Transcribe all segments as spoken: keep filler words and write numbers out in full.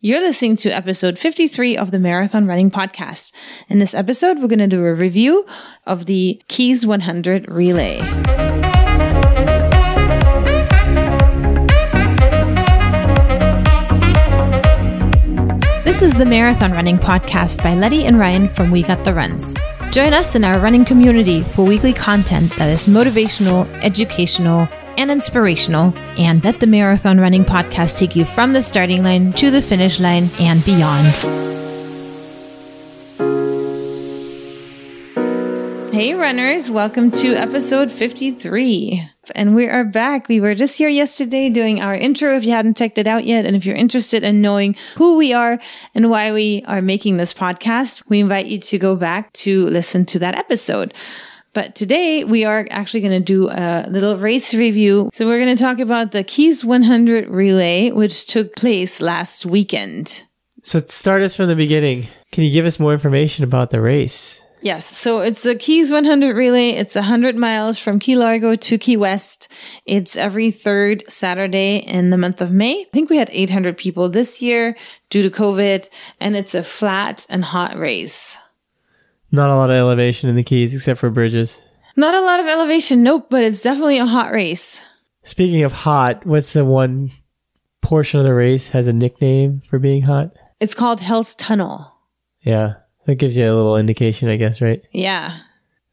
You're listening to episode fifty-three of the Marathon Running Podcast. In this episode, we're going to do a review of the Keys one hundred Relay. This is the Marathon Running Podcast by Letty and Ryan from We Got The Runs. Join us in our running community for weekly content that is motivational, educational, and inspirational, and let the Marathon Running Podcast take you from the starting line to the finish line and beyond. Hey runners, welcome to episode fifty-three. And we are back. We were just here yesterday doing our intro if you hadn't checked it out yet. And if you're interested in knowing who we are and why we are making this podcast, we invite you to go back to listen to that episode. But today we are actually going to do a little race review. So we're going to talk about the Keys one hundred Relay, which took place last weekend. So start us from the beginning. Can you give us more information about the race? Yes. So it's the Keys one hundred Relay. It's one hundred miles from Key Largo to Key West. It's every third Saturday in the month of May. I think we had eight hundred people this year due to COVID, and it's a flat and hot race. Not a lot of elevation in the Keys except for bridges. Not a lot of elevation. Nope. But it's definitely a hot race. Speaking of hot, what's the one portion of the race has a nickname for being hot? It's called Hell's Tunnel. Yeah. That gives you a little indication, I guess, right? Yeah.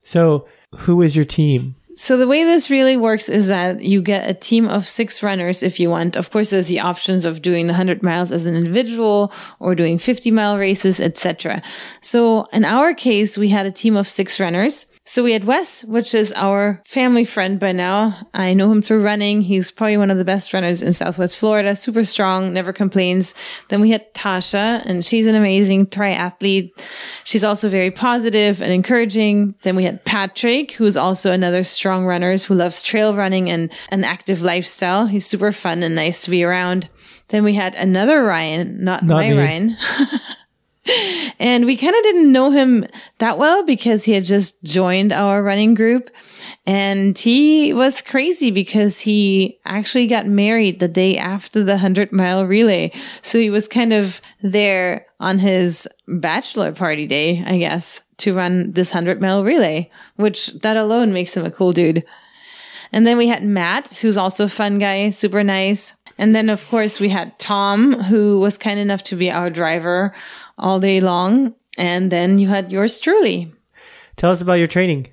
So who is your team? So the way this really works is that you get a team of six runners if you want. Of course, there's the options of doing the one hundred miles as an individual or doing fifty mile races, et cetera. So in our case, we had a team of six runners. So we had Wes, which is our family friend by now. I know him through running. He's probably one of the best runners in Southwest Florida. Super strong, never complains. Then we had Tasha, and she's an amazing triathlete. She's also very positive and encouraging. Then we had Patrick, who's also another strong strong runners who loves trail running and an active lifestyle. He's super fun and nice to be around. Then we had another Ryan, not, not my me. Ryan. And we kind of didn't know him that well because he had just joined our running group. And he was crazy because he actually got married the day after the one hundred mile relay. So he was kind of there on his bachelor party day, I guess, to run this one hundred mile relay, which that alone makes him a cool dude. And then we had Matt, who's also a fun guy, super nice. And then, of course, we had Tom, who was kind enough to be our driver all day long. And then you had yours truly. Tell us about your training.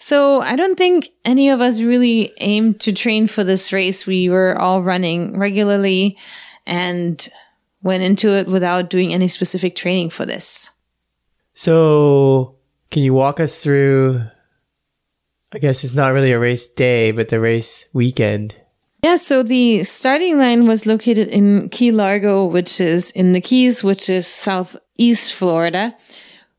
So I don't think any of us really aimed to train for this race. We were all running regularly and went into it without doing any specific training for this. So can you walk us through, I guess it's not really a race day, but the race weekend? Yeah, so the starting line was located in Key Largo, which is in the Keys, which is southeast Florida.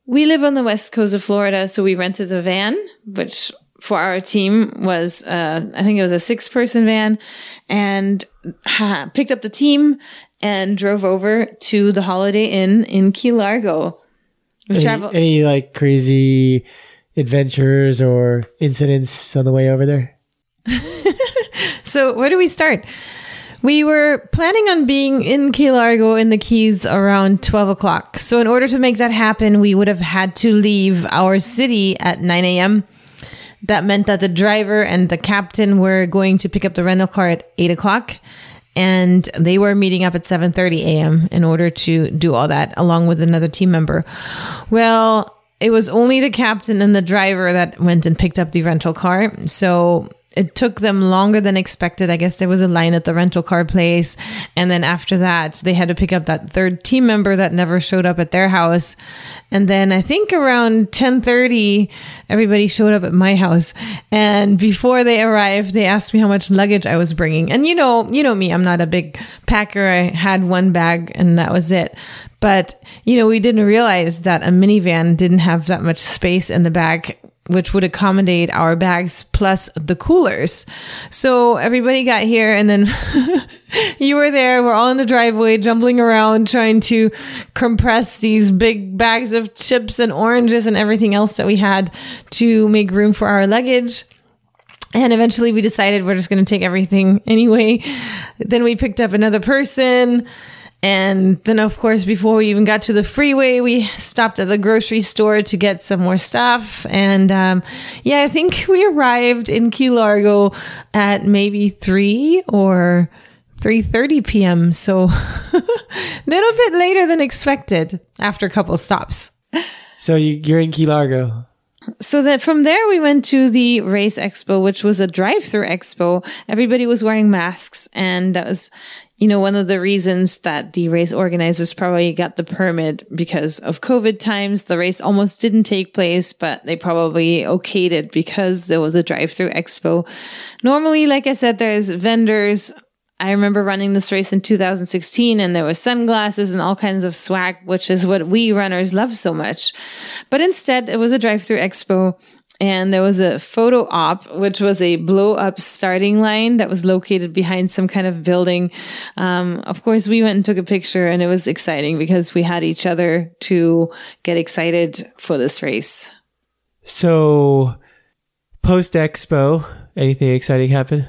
We live on the west coast of Florida, so we rented a van, which for our team was, uh, I think it was a six-person van, and ha, picked up the team and drove over to the Holiday Inn in Key Largo. Any, travel- any like crazy adventures or incidents on the way over there? So where do we start? We were planning on being in Key Largo in the Keys around twelve o'clock. So in order to make that happen, we would have had to leave our city at nine a.m. That meant that the driver and the captain were going to pick up the rental car at eight o'clock. And they were meeting up at seven thirty a.m. in order to do all that along with another team member. Well, it was only the captain and the driver that went and picked up the rental car. So it took them longer than expected. I guess there was a line at the rental car place. And then after that, they had to pick up that third team member that never showed up at their house. And then I think around ten thirty, everybody showed up at my house. And before they arrived, they asked me how much luggage I was bringing. And you know, you know me, I'm not a big packer. I had one bag and that was it. But, you know, we didn't realize that a minivan didn't have that much space in the back, which would accommodate our bags plus the coolers. So everybody got here and then you were there. We're all in the driveway, jumbling around, trying to compress these big bags of chips and oranges and everything else that we had to make room for our luggage. And eventually we decided we're just going to take everything anyway. Then we picked up another person. And then, of course, before we even got to the freeway, we stopped at the grocery store to get some more stuff. And um, yeah, I think we arrived in Key Largo at maybe three or three thirty p.m. So a little bit later than expected after a couple stops. So you're in Key Largo. So that from there, we went to the Race Expo, which was a drive-through expo. Everybody was wearing masks. And that was... You know, one of the reasons that the race organizers probably got the permit because of COVID times, the race almost didn't take place, but they probably okayed it because there was a drive-through expo. Normally, like I said, there's vendors. I remember running this race in two thousand sixteen and there were sunglasses and all kinds of swag, which is what we runners love so much. But instead, it was a drive-through expo. And there was a photo op, which was a blow-up starting line that was located behind some kind of building. Um, of course, we went and took a picture, and it was exciting because we had each other to get excited for this race. So, post-expo, anything exciting happen?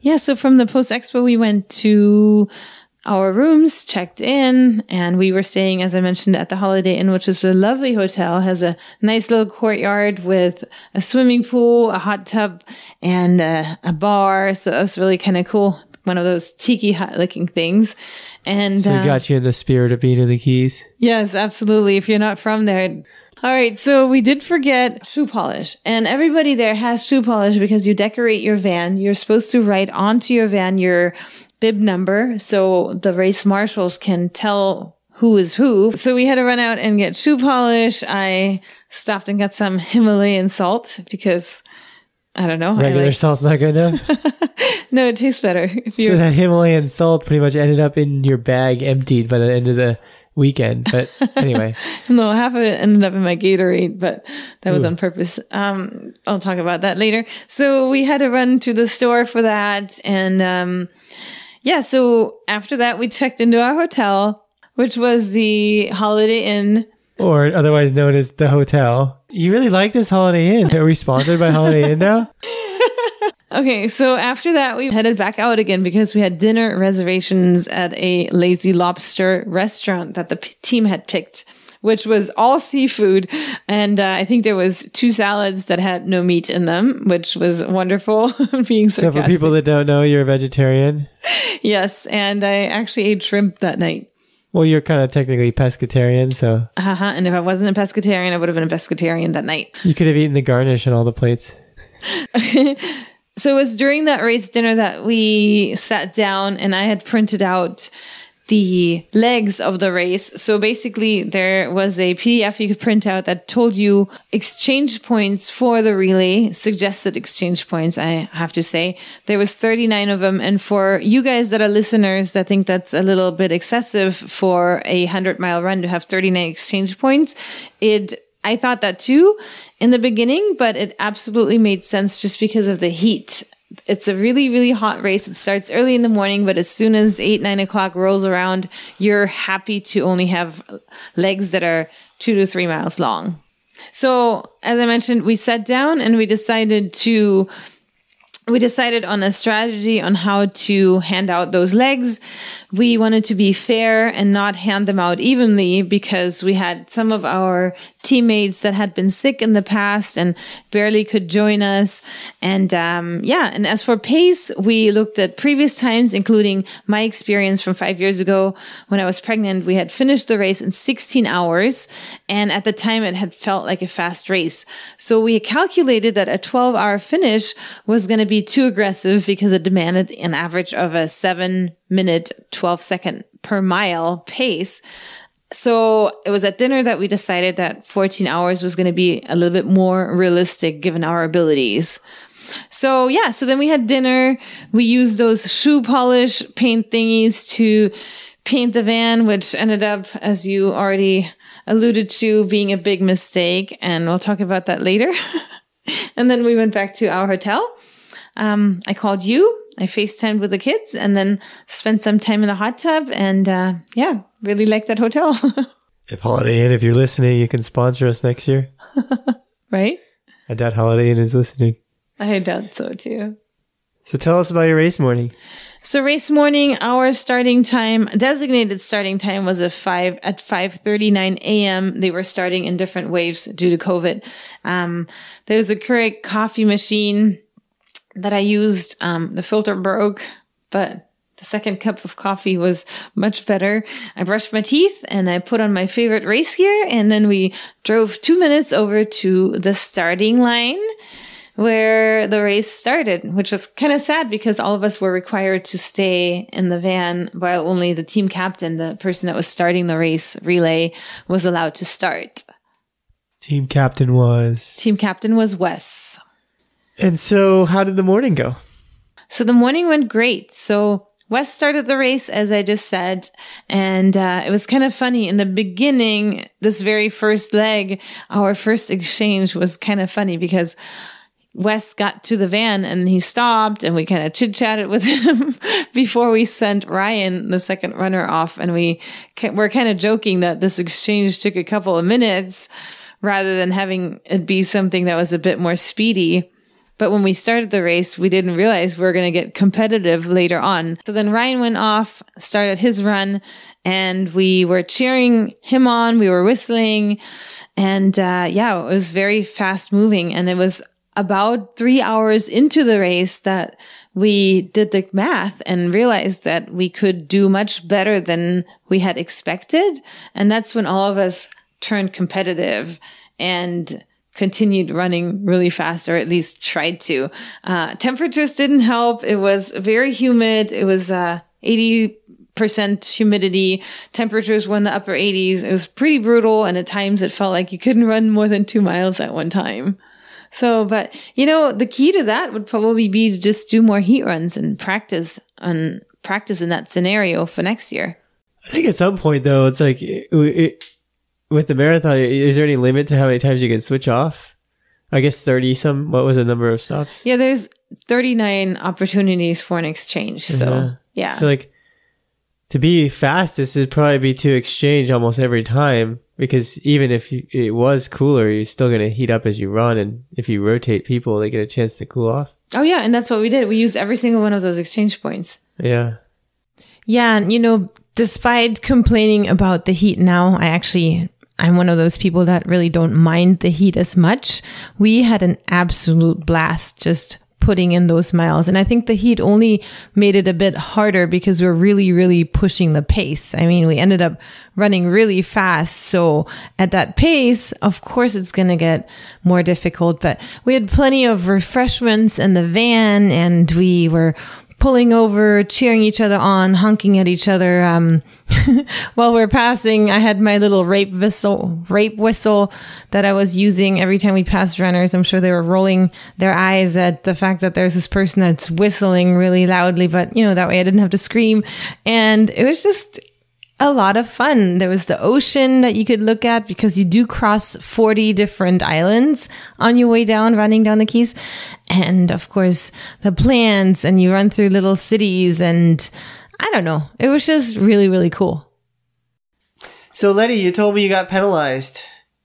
Yeah, so from the post-expo, we went to... our rooms, checked in, and we were staying, as I mentioned, at the Holiday Inn, which is a lovely hotel. It has a nice little courtyard with a swimming pool, a hot tub, and a, a bar. So it was really kind of cool. One of those tiki hut-looking things. And so it got you in the spirit of being in the Keys? Yes, absolutely. If you're not from there... All right, so we did forget shoe polish. And everybody there has shoe polish because you decorate your van. You're supposed to write onto your van your bib number so the race marshals can tell who is who. So we had to run out and get shoe polish. I stopped and got some Himalayan salt because... I don't know. Regular like... salt's not good enough? No, it tastes better. If you... So that Himalayan salt pretty much ended up in your bag emptied by the end of the weekend. But anyway. No, half of it ended up in my Gatorade, but that was Ooh. on purpose. Um, I'll talk about that later. So we had to run to the store for that. And um, yeah, so after that, we checked into our hotel, which was the Holiday Inn. Or otherwise known as the hotel. You really like this Holiday Inn. Are we sponsored by Holiday Inn now? Okay, so after that, we headed back out again because we had dinner reservations at a Lazy Lobster restaurant that the p- team had picked, which was all seafood. And uh, I think there was two salads that had no meat in them, which was wonderful. Being sarcastic. So for people that don't know, you're a vegetarian? Yes, and I actually ate shrimp that night. Well, you're kind of technically pescatarian, so... Uh-huh, and if I wasn't a pescatarian, I would have been a pescatarian that night. You could have eaten the garnish on all the plates. So it was during that race dinner that we sat down and I had printed out the legs of the race. So basically, there was a P D F you could print out that told you exchange points for the relay, suggested exchange points, I have to say. There was thirty-nine of them. And for you guys that are listeners, I think that's a little bit excessive for a hundred-mile run to have thirty-nine exchange points. It I thought that too in the beginning, but it absolutely made sense just because of the heat. It's a really, really hot race. It starts early in the morning, but as soon as eight, nine o'clock rolls around, you're happy to only have legs that are two to three miles long. So as I mentioned, we sat down and we decided to, we decided on a strategy on how to hand out those legs. We wanted to be fair and not hand them out evenly because we had some of our teammates that had been sick in the past and barely could join us. And um, yeah, and as for pace, we looked at previous times, including my experience from five years ago when I was pregnant. We had finished the race in sixteen hours. And at the time, it had felt like a fast race. So we calculated that a twelve hour finish was going to be be too aggressive because it demanded an average of a seven minute, twelve second per mile pace. So it was at dinner that we decided that fourteen hours was going to be a little bit more realistic given our abilities. So yeah, so then we had dinner. We used those shoe polish paint thingies to paint the van, which ended up, as you already alluded to, being a big mistake. And we'll talk about that later. And then we went back to our hotel. Um, I called you. I FaceTimed with the kids and then spent some time in the hot tub. And uh, yeah, really liked that hotel. If Holiday Inn, if you're listening, you can sponsor us next year. Right? I doubt Holiday Inn is listening. I doubt so too. So tell us about your race morning. So race morning, our starting time, designated starting time was at five at five thirty-nine a.m. They were starting in different waves due to COVID. Um, there was a Keurig coffee machine that I used. Um, the filter broke, but the second cup of coffee was much better. I brushed my teeth and I put on my favorite race gear, and then we drove two minutes over to the starting line where the race started, which was kind of sad because all of us were required to stay in the van while only the team captain, the person that was starting the race relay, was allowed to start. Team captain was? Team captain was Wes. And so how did the morning go? So the morning went great. So Wes started the race, as I just said, and uh, it was kind of funny. In the beginning, this very first leg, our first exchange was kind of funny because Wes got to the van and he stopped and we kind of chit-chatted with him before we sent Ryan, the second runner, off. And we were kind of joking that this exchange took a couple of minutes rather than having it be something that was a bit more speedy. But when we started the race, we didn't realize we were going to get competitive later on. So then Ryan went off, started his run, and we were cheering him on. We were whistling. And uh, yeah, it was very fast moving. And it was about three hours into the race that we did the math and realized that we could do much better than we had expected. And that's when all of us turned competitive and continued running really fast, or at least tried to. Uh, temperatures didn't help. It was very humid. It was uh, eighty percent humidity. Temperatures were in the upper eighties. It was pretty brutal. And at times it felt like you couldn't run more than two miles at one time. So, but, you know, the key to that would probably be to just do more heat runs and practice on practice in that scenario for next year. I think at some point, though, it's like it, it, with the marathon, is there any limit to how many times you can switch off? I guess thirty some. What was the number of stops? Yeah, there's thirty-nine opportunities for an exchange. So, uh-huh. yeah. So, like, to be fastest, it'd probably be to exchange almost every time. Because even if you, it was cooler, you're still going to heat up as you run. And if you rotate people, they get a chance to cool off. Oh, yeah. And that's what we did. We used every single one of those exchange points. Yeah. Yeah. And, you know, despite complaining about the heat now, I actually, I'm one of those people that really don't mind the heat as much. We had an absolute blast just putting in those miles. And I think the heat only made it a bit harder because we're really, really pushing the pace. I mean, we ended up running really fast. So at that pace, of course, it's going to get more difficult. But we had plenty of refreshments in the van, and we were pulling over, cheering each other on, honking at each other. Um, while we're passing, I had my little rape whistle, rape whistle that I was using every time we passed runners. I'm sure they were rolling their eyes at the fact that there's this person that's whistling really loudly, but you know, that way I didn't have to scream. And it was just a lot of fun. There was the ocean that you could look at because you do cross forty different islands on your way down, running down the Keys. And of course, the plants, and you run through little cities, and I don't know. It was just really, really cool. So Letty, you told me you got penalized.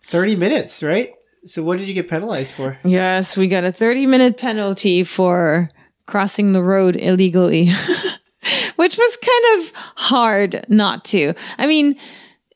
thirty minutes, right? So what did you get penalized for? Yes, we got a thirty minute penalty for crossing the road illegally. Which was kind of hard not to. I mean,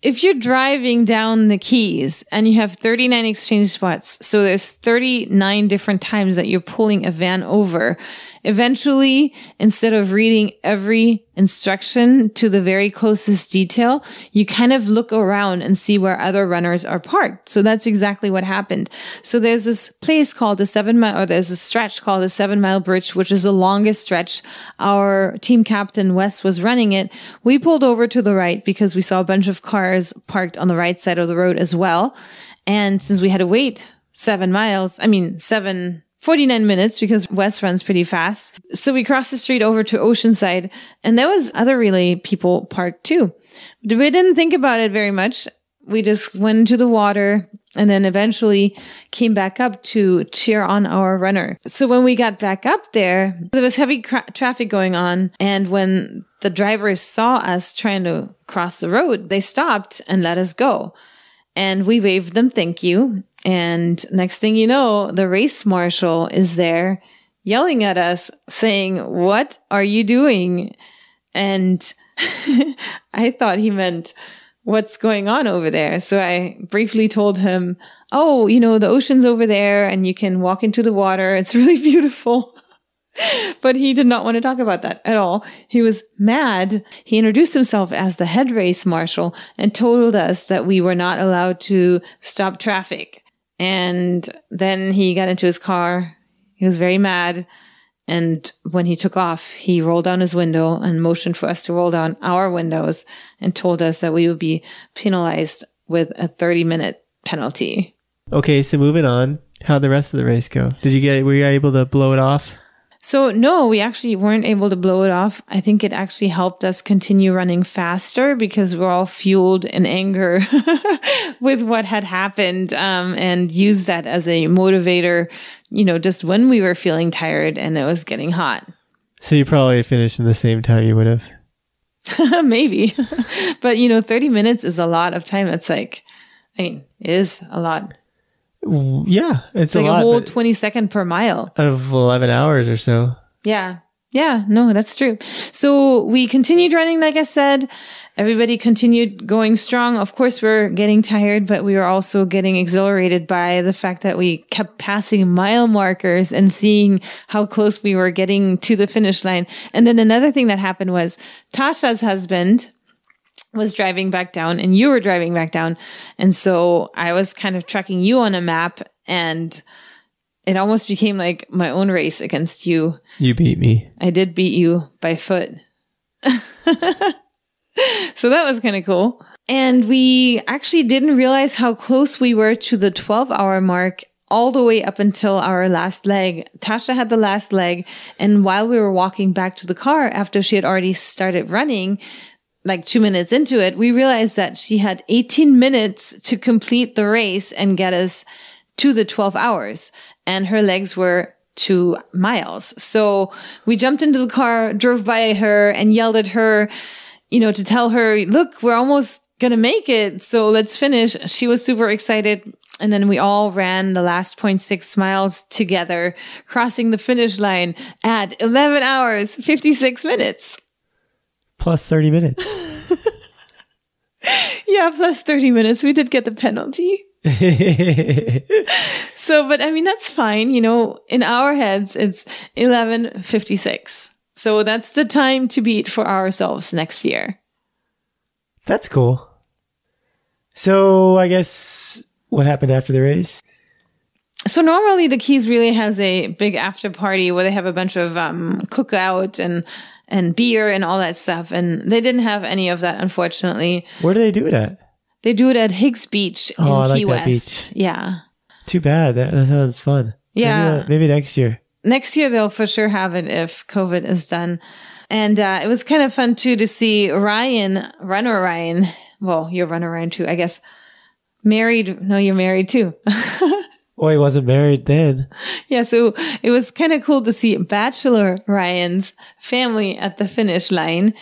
if you're driving down the Keys and you have thirty-nine exchange spots, so there's thirty-nine different times that you're pulling a van over. Eventually, instead of reading every instruction to the very closest detail, you kind of look around and see where other runners are parked. So that's exactly what happened. So there's this place called the Seven Mile, or there's a stretch called the Seven Mile Bridge, which is the longest stretch. Our team captain, Wes, was running it. We pulled over to the right because we saw a bunch of cars parked on the right side of the road as well. And since we had to wait seven miles, I mean, seven... forty-nine minutes, because Wes runs pretty fast. So we crossed the street over to Oceanside, and there was other relay people parked too. But we didn't think about it very much. We just went into the water and then eventually came back up to cheer on our runner. So when we got back up there, there was heavy cra- traffic going on. And when the drivers saw us trying to cross the road, they stopped and let us go. And we waved them thank you. And next thing you know, the race marshal is there yelling at us saying, "What are you doing?" And I thought he meant, "What's going on over there?" So I briefly told him, "Oh, you know, the ocean's over there and you can walk into the water. It's really beautiful." But he did not want to talk about that at all. He was mad. He introduced himself as the head race marshal and told us that we were not allowed to stop traffic. And then he got into his car. He was very mad. And when he took off, he rolled down his window and motioned for us to roll down our windows and told us that we would be penalized with a thirty-minute penalty. Okay, so moving on. How'd the rest of the race go? Did you get? Were you able to blow it off? So no, we actually weren't able to blow it off. I think it actually helped us continue running faster because we're all fueled in anger with what had happened, um, and used that as a motivator, you know, just when we were feeling tired and it was getting hot. So you probably finished in the same time you would have. Maybe. But, you know, thirty minutes is a lot of time. It's like, I mean, it is a lot. Yeah, it's, it's like a, lot, a whole twenty second per mile out of eleven hours or so. Yeah, yeah, no, that's true. So we continued running, like I said. Everybody continued going strong. Of course, we're getting tired, but we were also getting exhilarated by the fact that we kept passing mile markers and seeing how close we were getting to the finish line. And then another thing that happened was Tasha's husband was driving back down and you were driving back down. And so I was kind of tracking you on a map, and it almost became like my own race against you. You beat me. I did beat you by foot. So that was kind of cool. And we actually didn't realize how close we were to the twelve hour mark all the way up until our last leg. Tasha had the last leg. And while we were walking back to the car after she had already started running, like two minutes into it, we realized that she had eighteen minutes to complete the race and get us to the twelve hours. And her legs were two miles. So we jumped into the car, drove by her, and yelled at her, you know, to tell her, "Look, we're almost going to make it. So let's finish." She was super excited. And then we all ran the last zero point six miles together, crossing the finish line at eleven hours, fifty-six minutes. Plus thirty minutes. Yeah, plus thirty minutes. We did get the penalty. So, but I mean, that's fine. You know, in our heads, it's eleven fifty-six. So that's the time to beat for ourselves next year. That's cool. So I guess what happened after the race? So normally the Keys Relay has a big after party where they have a bunch of um, cookout and and beer and all that stuff. And they didn't have any of that, unfortunately. Where do they do it at? They do it at Higgs Beach in oh, I Key like West. That beach. Yeah. Too bad. That, that sounds fun. Yeah. Maybe, maybe next year. Next year, they'll for sure have it if COVID is done. And uh, it was kind of fun, too, to see Ryan, runner Ryan. Well, you're runner Ryan, too, I guess. Married. No, you're married, too. Oh, he wasn't married then. Yeah, so it was kind of cool to see Bachelor Ryan's family at the finish line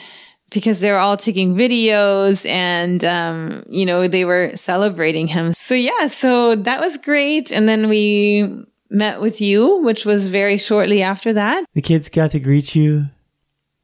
because they were all taking videos and, um, you know, they were celebrating him. So, yeah, so that was great. And then we met with you, which was very shortly after that. The kids got to greet you.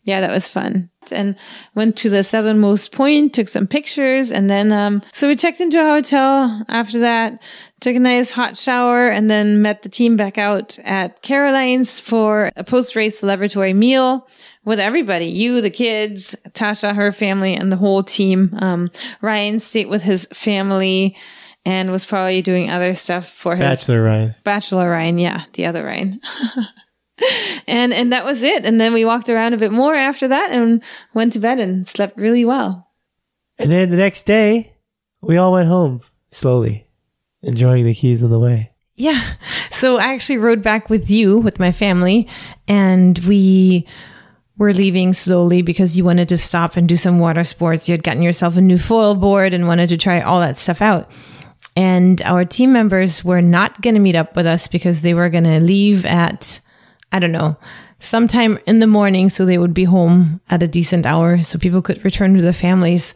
Yeah, that was fun. And went to the southernmost point, took some pictures, and then um so we checked into a hotel after that, took a nice hot shower, and then met the team back out at Caroline's for a post-race celebratory meal with everybody, you, the kids, Tasha, her family, and the whole team. Um, Ryan stayed with his family and was probably doing other stuff for his... Bachelor Ryan. Bachelor Ryan, yeah, the other Ryan. and and that was it. And then we walked around a bit more after that and went to bed and slept really well. And then the next day, we all went home slowly, enjoying the Keys on the way. Yeah. So I actually rode back with you, with my family, and we were leaving slowly because you wanted to stop and do some water sports. You had gotten yourself a new foil board and wanted to try all that stuff out. And our team members were not going to meet up with us because they were going to leave at, I don't know, sometime in the morning. So they would be home at a decent hour so people could return to their families.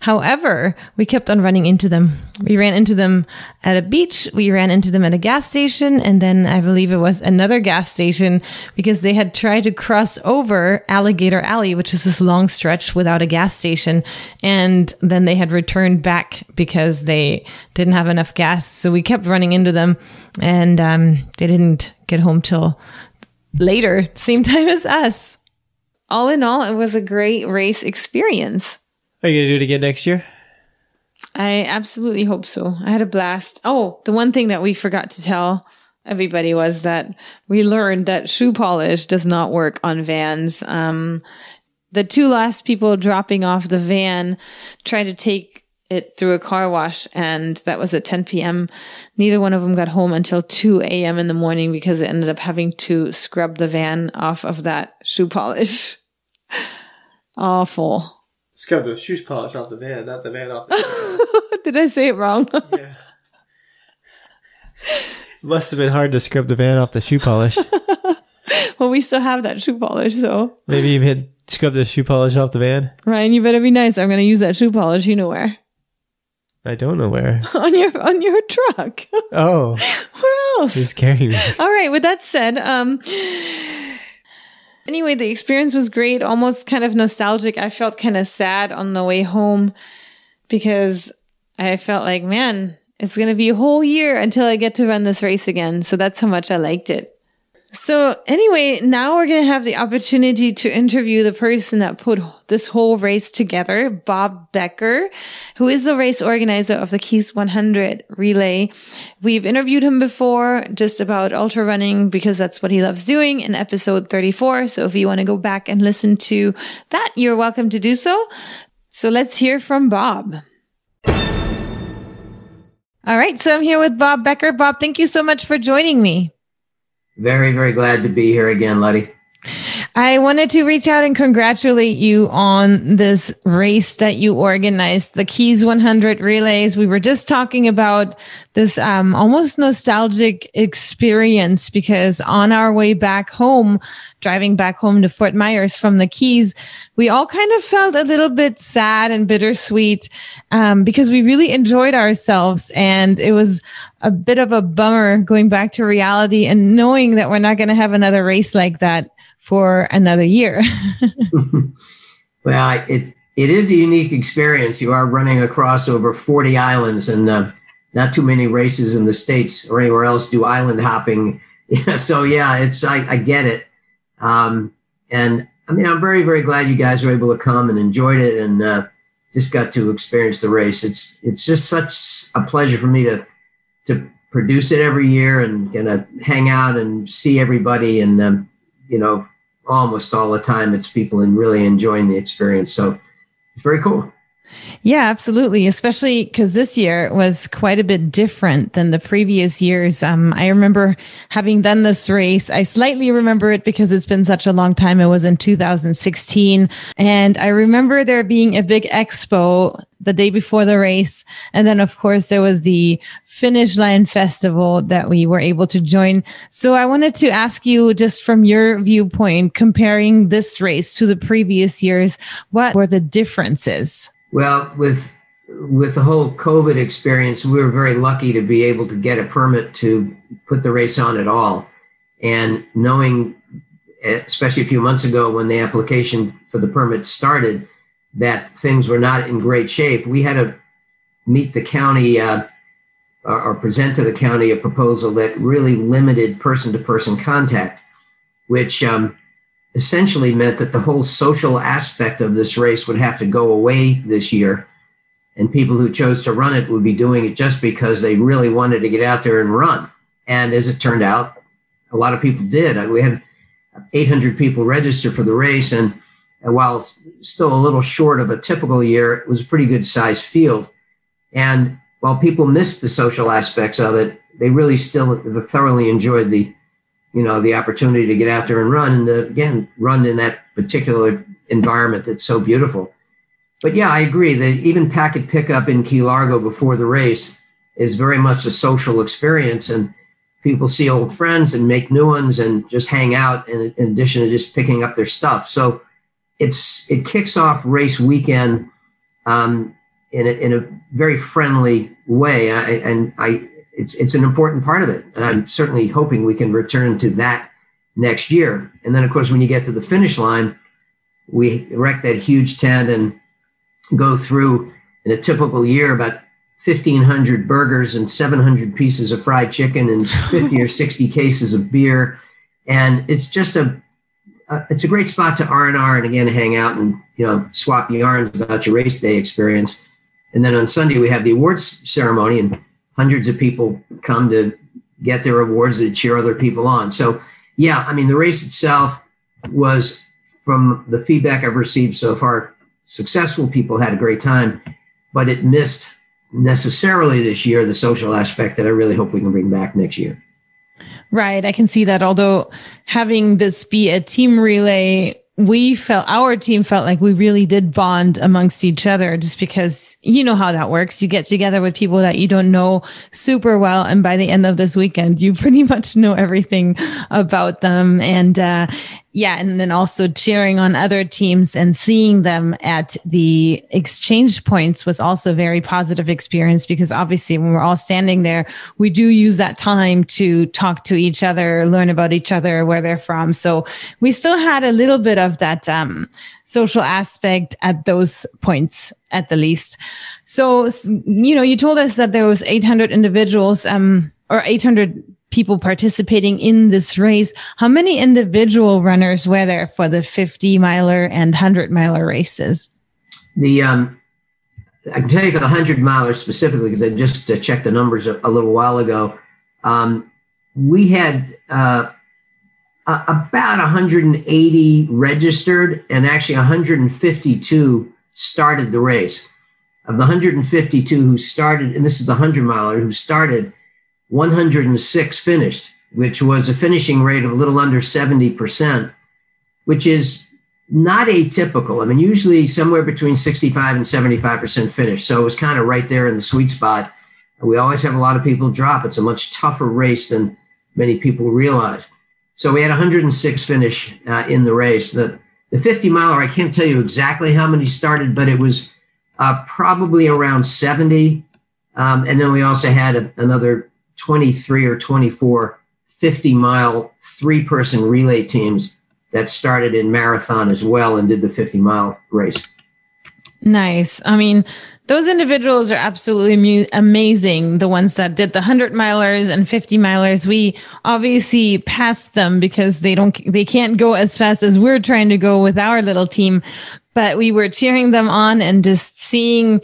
However, we kept on running into them. We ran into them at a beach. We ran into them at a gas station. And then I believe it was another gas station because they had tried to cross over Alligator Alley, which is this long stretch without a gas station. And then they had returned back because they didn't have enough gas. So we kept running into them and um, they didn't get home till later, same time as us. All in all, it was a great race experience. Are you going to do it again next year? I absolutely hope so. I had a blast. Oh, the one thing that we forgot to tell everybody was that we learned that shoe polish does not work on vans. Um, the two last people dropping off the van tried to take it through a car wash, and that was at ten p.m. Neither one of them got home until two a.m. in the morning because they ended up having to scrub the van off of that shoe polish. Awful. Scrub the shoes polish off the van, not the van off the van. Did I say it wrong? Yeah. Must have been hard to scrub the van off the shoe polish. Well, we still have that shoe polish, though. Maybe you meant scrub the shoe polish off the van? Ryan, you better be nice. I'm going to use that shoe polish. You know where. I don't know where. on your on your truck. Oh. Where else? He's carrying me. All right. With that said, um, anyway, the experience was great, almost kind of nostalgic. I felt kind of sad on the way home because I felt like, man, it's going to be a whole year until I get to run this race again. So that's how much I liked it. So anyway, now we're going to have the opportunity to interview the person that put this whole race together, Bob Becker, who is the race organizer of the Keys one hundred Relay. We've interviewed him before just about ultra running because that's what he loves doing in episode thirty-four. So if you want to go back and listen to that, you're welcome to do so. So let's hear from Bob. All right. So I'm here with Bob Becker. Bob, thank you so much for joining me. Very, very glad to be here again, Letty. I wanted to reach out and congratulate you on this race that you organized, the Keys one hundred Relays. We were just talking about this um, almost nostalgic experience because on our way back home, driving back home to Fort Myers from the Keys, we all kind of felt a little bit sad and bittersweet um, because we really enjoyed ourselves. And it was a bit of a bummer going back to reality and knowing that we're not going to have another race like that for another year. Well, it it is a unique experience. You are running across over forty islands, and uh, not too many races in the States or anywhere else do island hopping. So yeah, it's I, I get it. Um, and I mean, I'm very, very glad you guys were able to come and enjoyed it and uh, just got to experience the race. It's it's just such a pleasure for me to to produce it every year and kind of hang out and see everybody and um, you know, almost all the time it's people and really enjoying the experience. So it's very cool. Yeah, absolutely. Especially because this year was quite a bit different than the previous years. Um, I remember having done this race. I slightly remember it because it's been such a long time. It was in two thousand sixteen. And I remember there being a big expo the day before the race. And then, of course, there was the Finish Line Festival that we were able to join. So I wanted to ask you, just from your viewpoint, comparing this race to the previous years, what were the differences? Well, with with the whole COVID experience, we were very lucky to be able to get a permit to put the race on at all. And knowing, especially a few months ago when the application for the permit started, that things were not in great shape, we had to meet the county uh, or present to the county a proposal that really limited person-to-person contact, which um, essentially meant that the whole social aspect of this race would have to go away this year. And people who chose to run it would be doing it just because they really wanted to get out there and run. And as it turned out, a lot of people did. We had eight hundred people register for the race. And while still a little short of a typical year, it was a pretty good sized field. And while people missed the social aspects of it, they really still thoroughly enjoyed the, you know, the opportunity to get out there and run, and to, again, run in that particular environment that's so beautiful. But yeah, I agree that even packet pickup in Key Largo before the race is very much a social experience, and people see old friends and make new ones and just hang out in, in addition to just picking up their stuff. So it's, it kicks off race weekend um, in a, in a very friendly way. And I, and I, it's, it's an important part of it. And I'm certainly hoping we can return to that next year. And then of course, when you get to the finish line, we erect that huge tent and go through in a typical year, about fifteen hundred burgers and seven hundred pieces of fried chicken and fifty or sixty cases of beer. And it's just a, uh, it's a great spot to R and R and again, hang out and, you know, swap yarns about your race day experience. And then on Sunday we have the awards ceremony and hundreds of people come to get their awards and cheer other people on. So yeah, I mean, the race itself was, from the feedback I've received so far, successful. People had a great time, but it missed necessarily this year the social aspect that I really hope we can bring back next year. Right. I can see that. Although having this be a team relay, we felt, our team felt like we really did bond amongst each other, just because you know how that works. You get together with people that you don't know super well, and by the end of this weekend, you pretty much know everything about them. And, uh, Yeah. And then also cheering on other teams and seeing them at the exchange points was also a very positive experience, because obviously when we're all standing there, we do use that time to talk to each other, learn about each other, where they're from. So we still had a little bit of that um, social aspect at those points, at the least. So, you know, you told us that there was eight hundred individuals um, or eight hundred people participating in this race. How many individual runners were there for the fifty miler and one hundred miler races? The um, I can tell you for the one hundred miler specifically, because I just uh, checked the numbers a, a little while ago. Um, we had uh, a, about one hundred eighty registered, and actually one hundred fifty-two started the race. Of the one hundred fifty-two who started, and this is the one hundred miler who started, one hundred six finished, which was a finishing rate of a little under seventy percent, which is not atypical. I mean, usually somewhere between sixty-five and seventy-five percent finish. So it was kind of right there in the sweet spot. We always have a lot of people drop. It's a much tougher race than many people realize. So we had one hundred six finish uh, in the race. The, the fifty miler, I can't tell you exactly how many started, but it was uh, probably around seventy. Um, and then we also had a, another twenty-three or twenty-four fifty mile three person relay teams that started in Marathon as well and did the fifty mile race. Nice. I mean, those individuals are absolutely mu- amazing. The ones that did the hundred milers and fifty milers, we obviously passed them because they don't, they can't go as fast as we're trying to go with our little team, but we were cheering them on and just seeing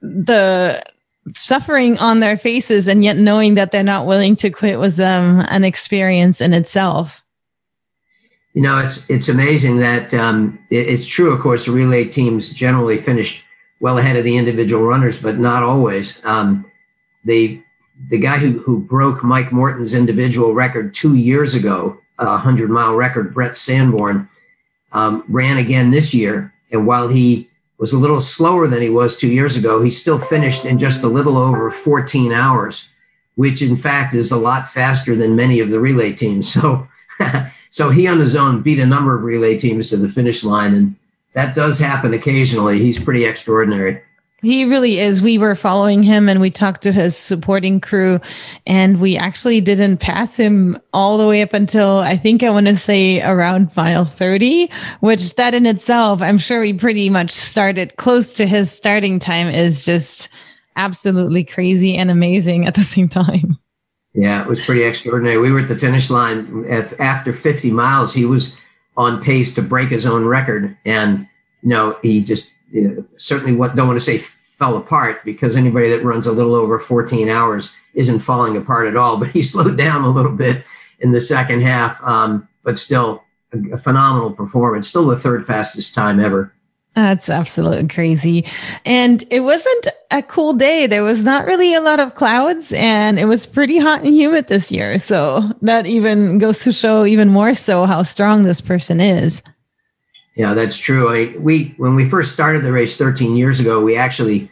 the suffering on their faces, and yet knowing that they're not willing to quit was um, an experience in itself. You know, it's it's amazing that um, it, it's true. Of course, relay teams generally finish well ahead of the individual runners, but not always. Um, the the guy who who broke Mike Morton's individual record two years ago, a hundred mile record, Brett Sanborn, um, ran again this year, and while he was a little slower than he was two years ago, he still finished in just a little over fourteen hours, which in fact is a lot faster than many of the relay teams. So, so he on his own beat a number of relay teams to the finish line. And that does happen occasionally. He's pretty extraordinary. He really is. We were following him and we talked to his supporting crew, and we actually didn't pass him all the way up until, I think I want to say, around mile thirty, which that in itself, I'm sure we pretty much started close to his starting time, is just absolutely crazy and amazing at the same time. Yeah, it was pretty extraordinary. We were at the finish line after fifty miles. He was on pace to break his own record. And, you know, he just you know, certainly what don't want to say fell apart, because anybody that runs a little over fourteen hours isn't falling apart at all, but he slowed down a little bit in the second half, um, but still a, a phenomenal performance, still the third fastest time ever. That's absolutely crazy. And it wasn't a cool day. There was not really a lot of clouds, and it was pretty hot and humid this year. So that even goes to show even more so how strong this person is. Yeah, that's true. I, we when we first started the race thirteen years ago, we actually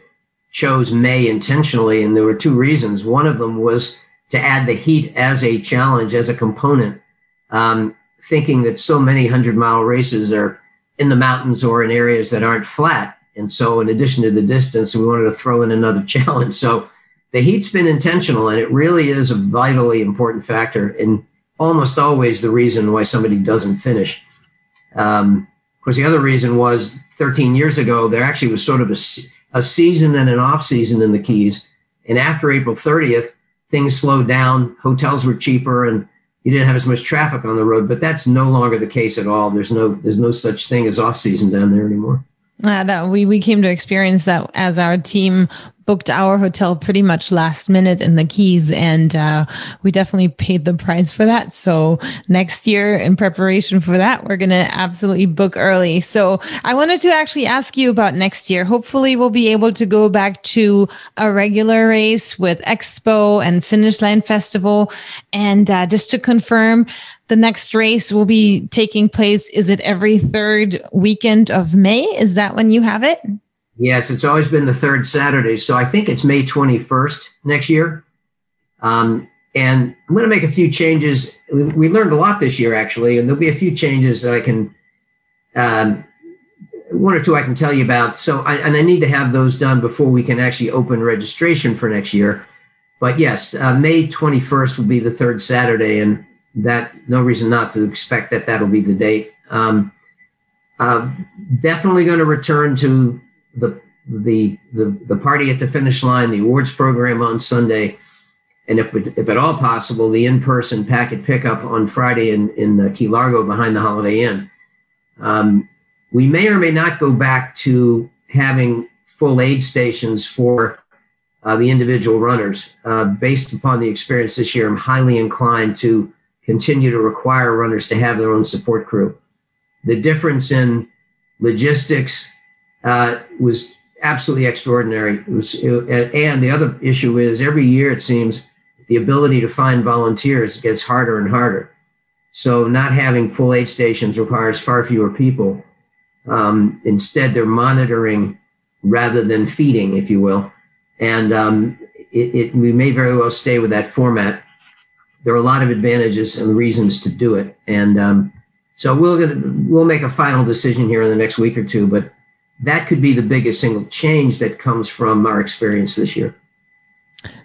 chose May intentionally. And there were two reasons. One of them was to add the heat as a challenge, as a component, um, thinking that so many hundred mile races are in the mountains or in areas that aren't flat. And so in addition to the distance, we wanted to throw in another challenge. So the heat's been intentional, and it really is a vitally important factor and almost always the reason why somebody doesn't finish. Um, of course, the other reason was thirteen years ago, there actually was sort of a, a season and an off season in the Keys. And after April thirtieth, things slowed down, hotels were cheaper, and you didn't have as much traffic on the road, but that's no longer the case at all. There's no, there's no such thing as off season down there anymore. Uh, no, we, we came to experience that as our team booked our hotel pretty much last minute in the Keys, and uh, we definitely paid the price for that. So next year, in preparation for that, we're going to absolutely book early. So I wanted to actually ask you about next year. Hopefully we'll be able to go back to a regular race with Expo and Finish Line Festival. And uh, just to confirm, the next race will be taking place. Is it every third weekend of May? Is that when you have it? Yes, it's always been the third Saturday. So I think it's May twenty-first next year. Um, and I'm going to make a few changes. We, we learned a lot this year, actually, and there'll be a few changes that I can, um, one or two I can tell you about. So, I, and I need to have those done before we can actually open registration for next year. But yes, uh, May twenty-first will be the third Saturday, and that no reason not to expect that that'll be the date. Um, uh, definitely going to return to the the the the party at the finish line, the awards program on Sunday, and if it, if at all possible, the in-person packet pickup on Friday in in Key Largo behind the Holiday Inn. Um, we may or may not go back to having full aid stations for uh, the individual runners. Uh, based upon the experience this year, I'm highly inclined to continue to require runners to have their own support crew. The difference in logistics Uh, was absolutely extraordinary. It was, it, and the other issue is every year, it seems, the ability to find volunteers gets harder and harder. So not having full aid stations requires far fewer people. Um, instead, they're monitoring rather than feeding, if you will. And um, it, it, we may very well stay with that format. There are a lot of advantages and reasons to do it. And um, so we're gonna, we'll make a final decision here in the next week or two, but that could be the biggest single change that comes from our experience this year.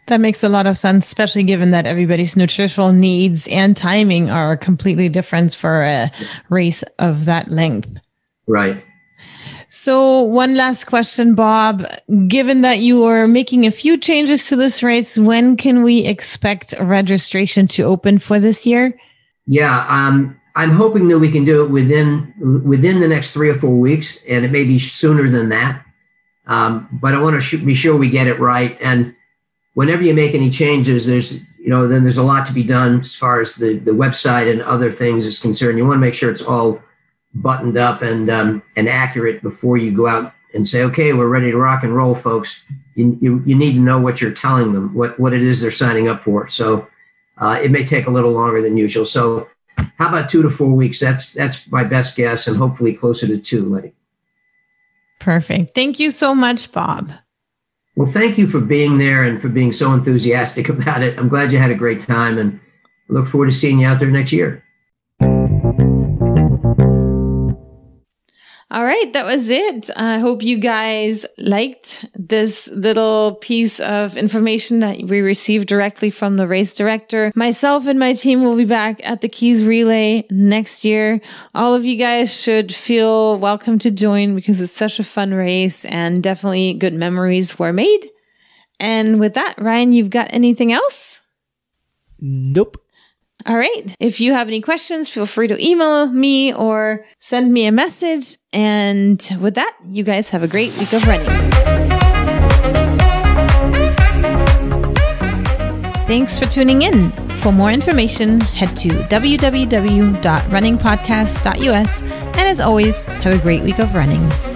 That makes a lot of sense, especially given that everybody's nutritional needs and timing are completely different for a race of that length. Right. So one last question, Bob, given that you are making a few changes to this race, when can we expect registration to open for this year? Yeah. Um, I'm hoping that we can do it within within the next three or four weeks, and it may be sooner than that. Um, but I want to sh- be sure we get it right. And whenever you make any changes, there's you know then there's a lot to be done as far as the, the website and other things is concerned. You want to make sure it's all buttoned up and um, and accurate before you go out and say, okay, we're ready to rock and roll, folks. You you, you need to know what you're telling them, what what it is they're signing up for. So uh, it may take a little longer than usual. So how about two to four weeks? That's that's my best guess, and hopefully closer to two, Lenny. Perfect. Thank you so much, Bob. Well, thank you for being there and for being so enthusiastic about it. I'm glad you had a great time, and I look forward to seeing you out there next year. All right, that was it. I hope you guys liked this little piece of information that we received directly from the race director. Myself and my team will be back at the Keys Relay next year. All of you guys should feel welcome to join because it's such a fun race and definitely good memories were made. And with that, Ryan, you've got anything else? Nope. All right. If you have any questions, feel free to email me or send me a message. And with that, you guys have a great week of running. Thanks for tuning in. For more information, head to w w w dot running podcast dot u s. And as always, have a great week of running.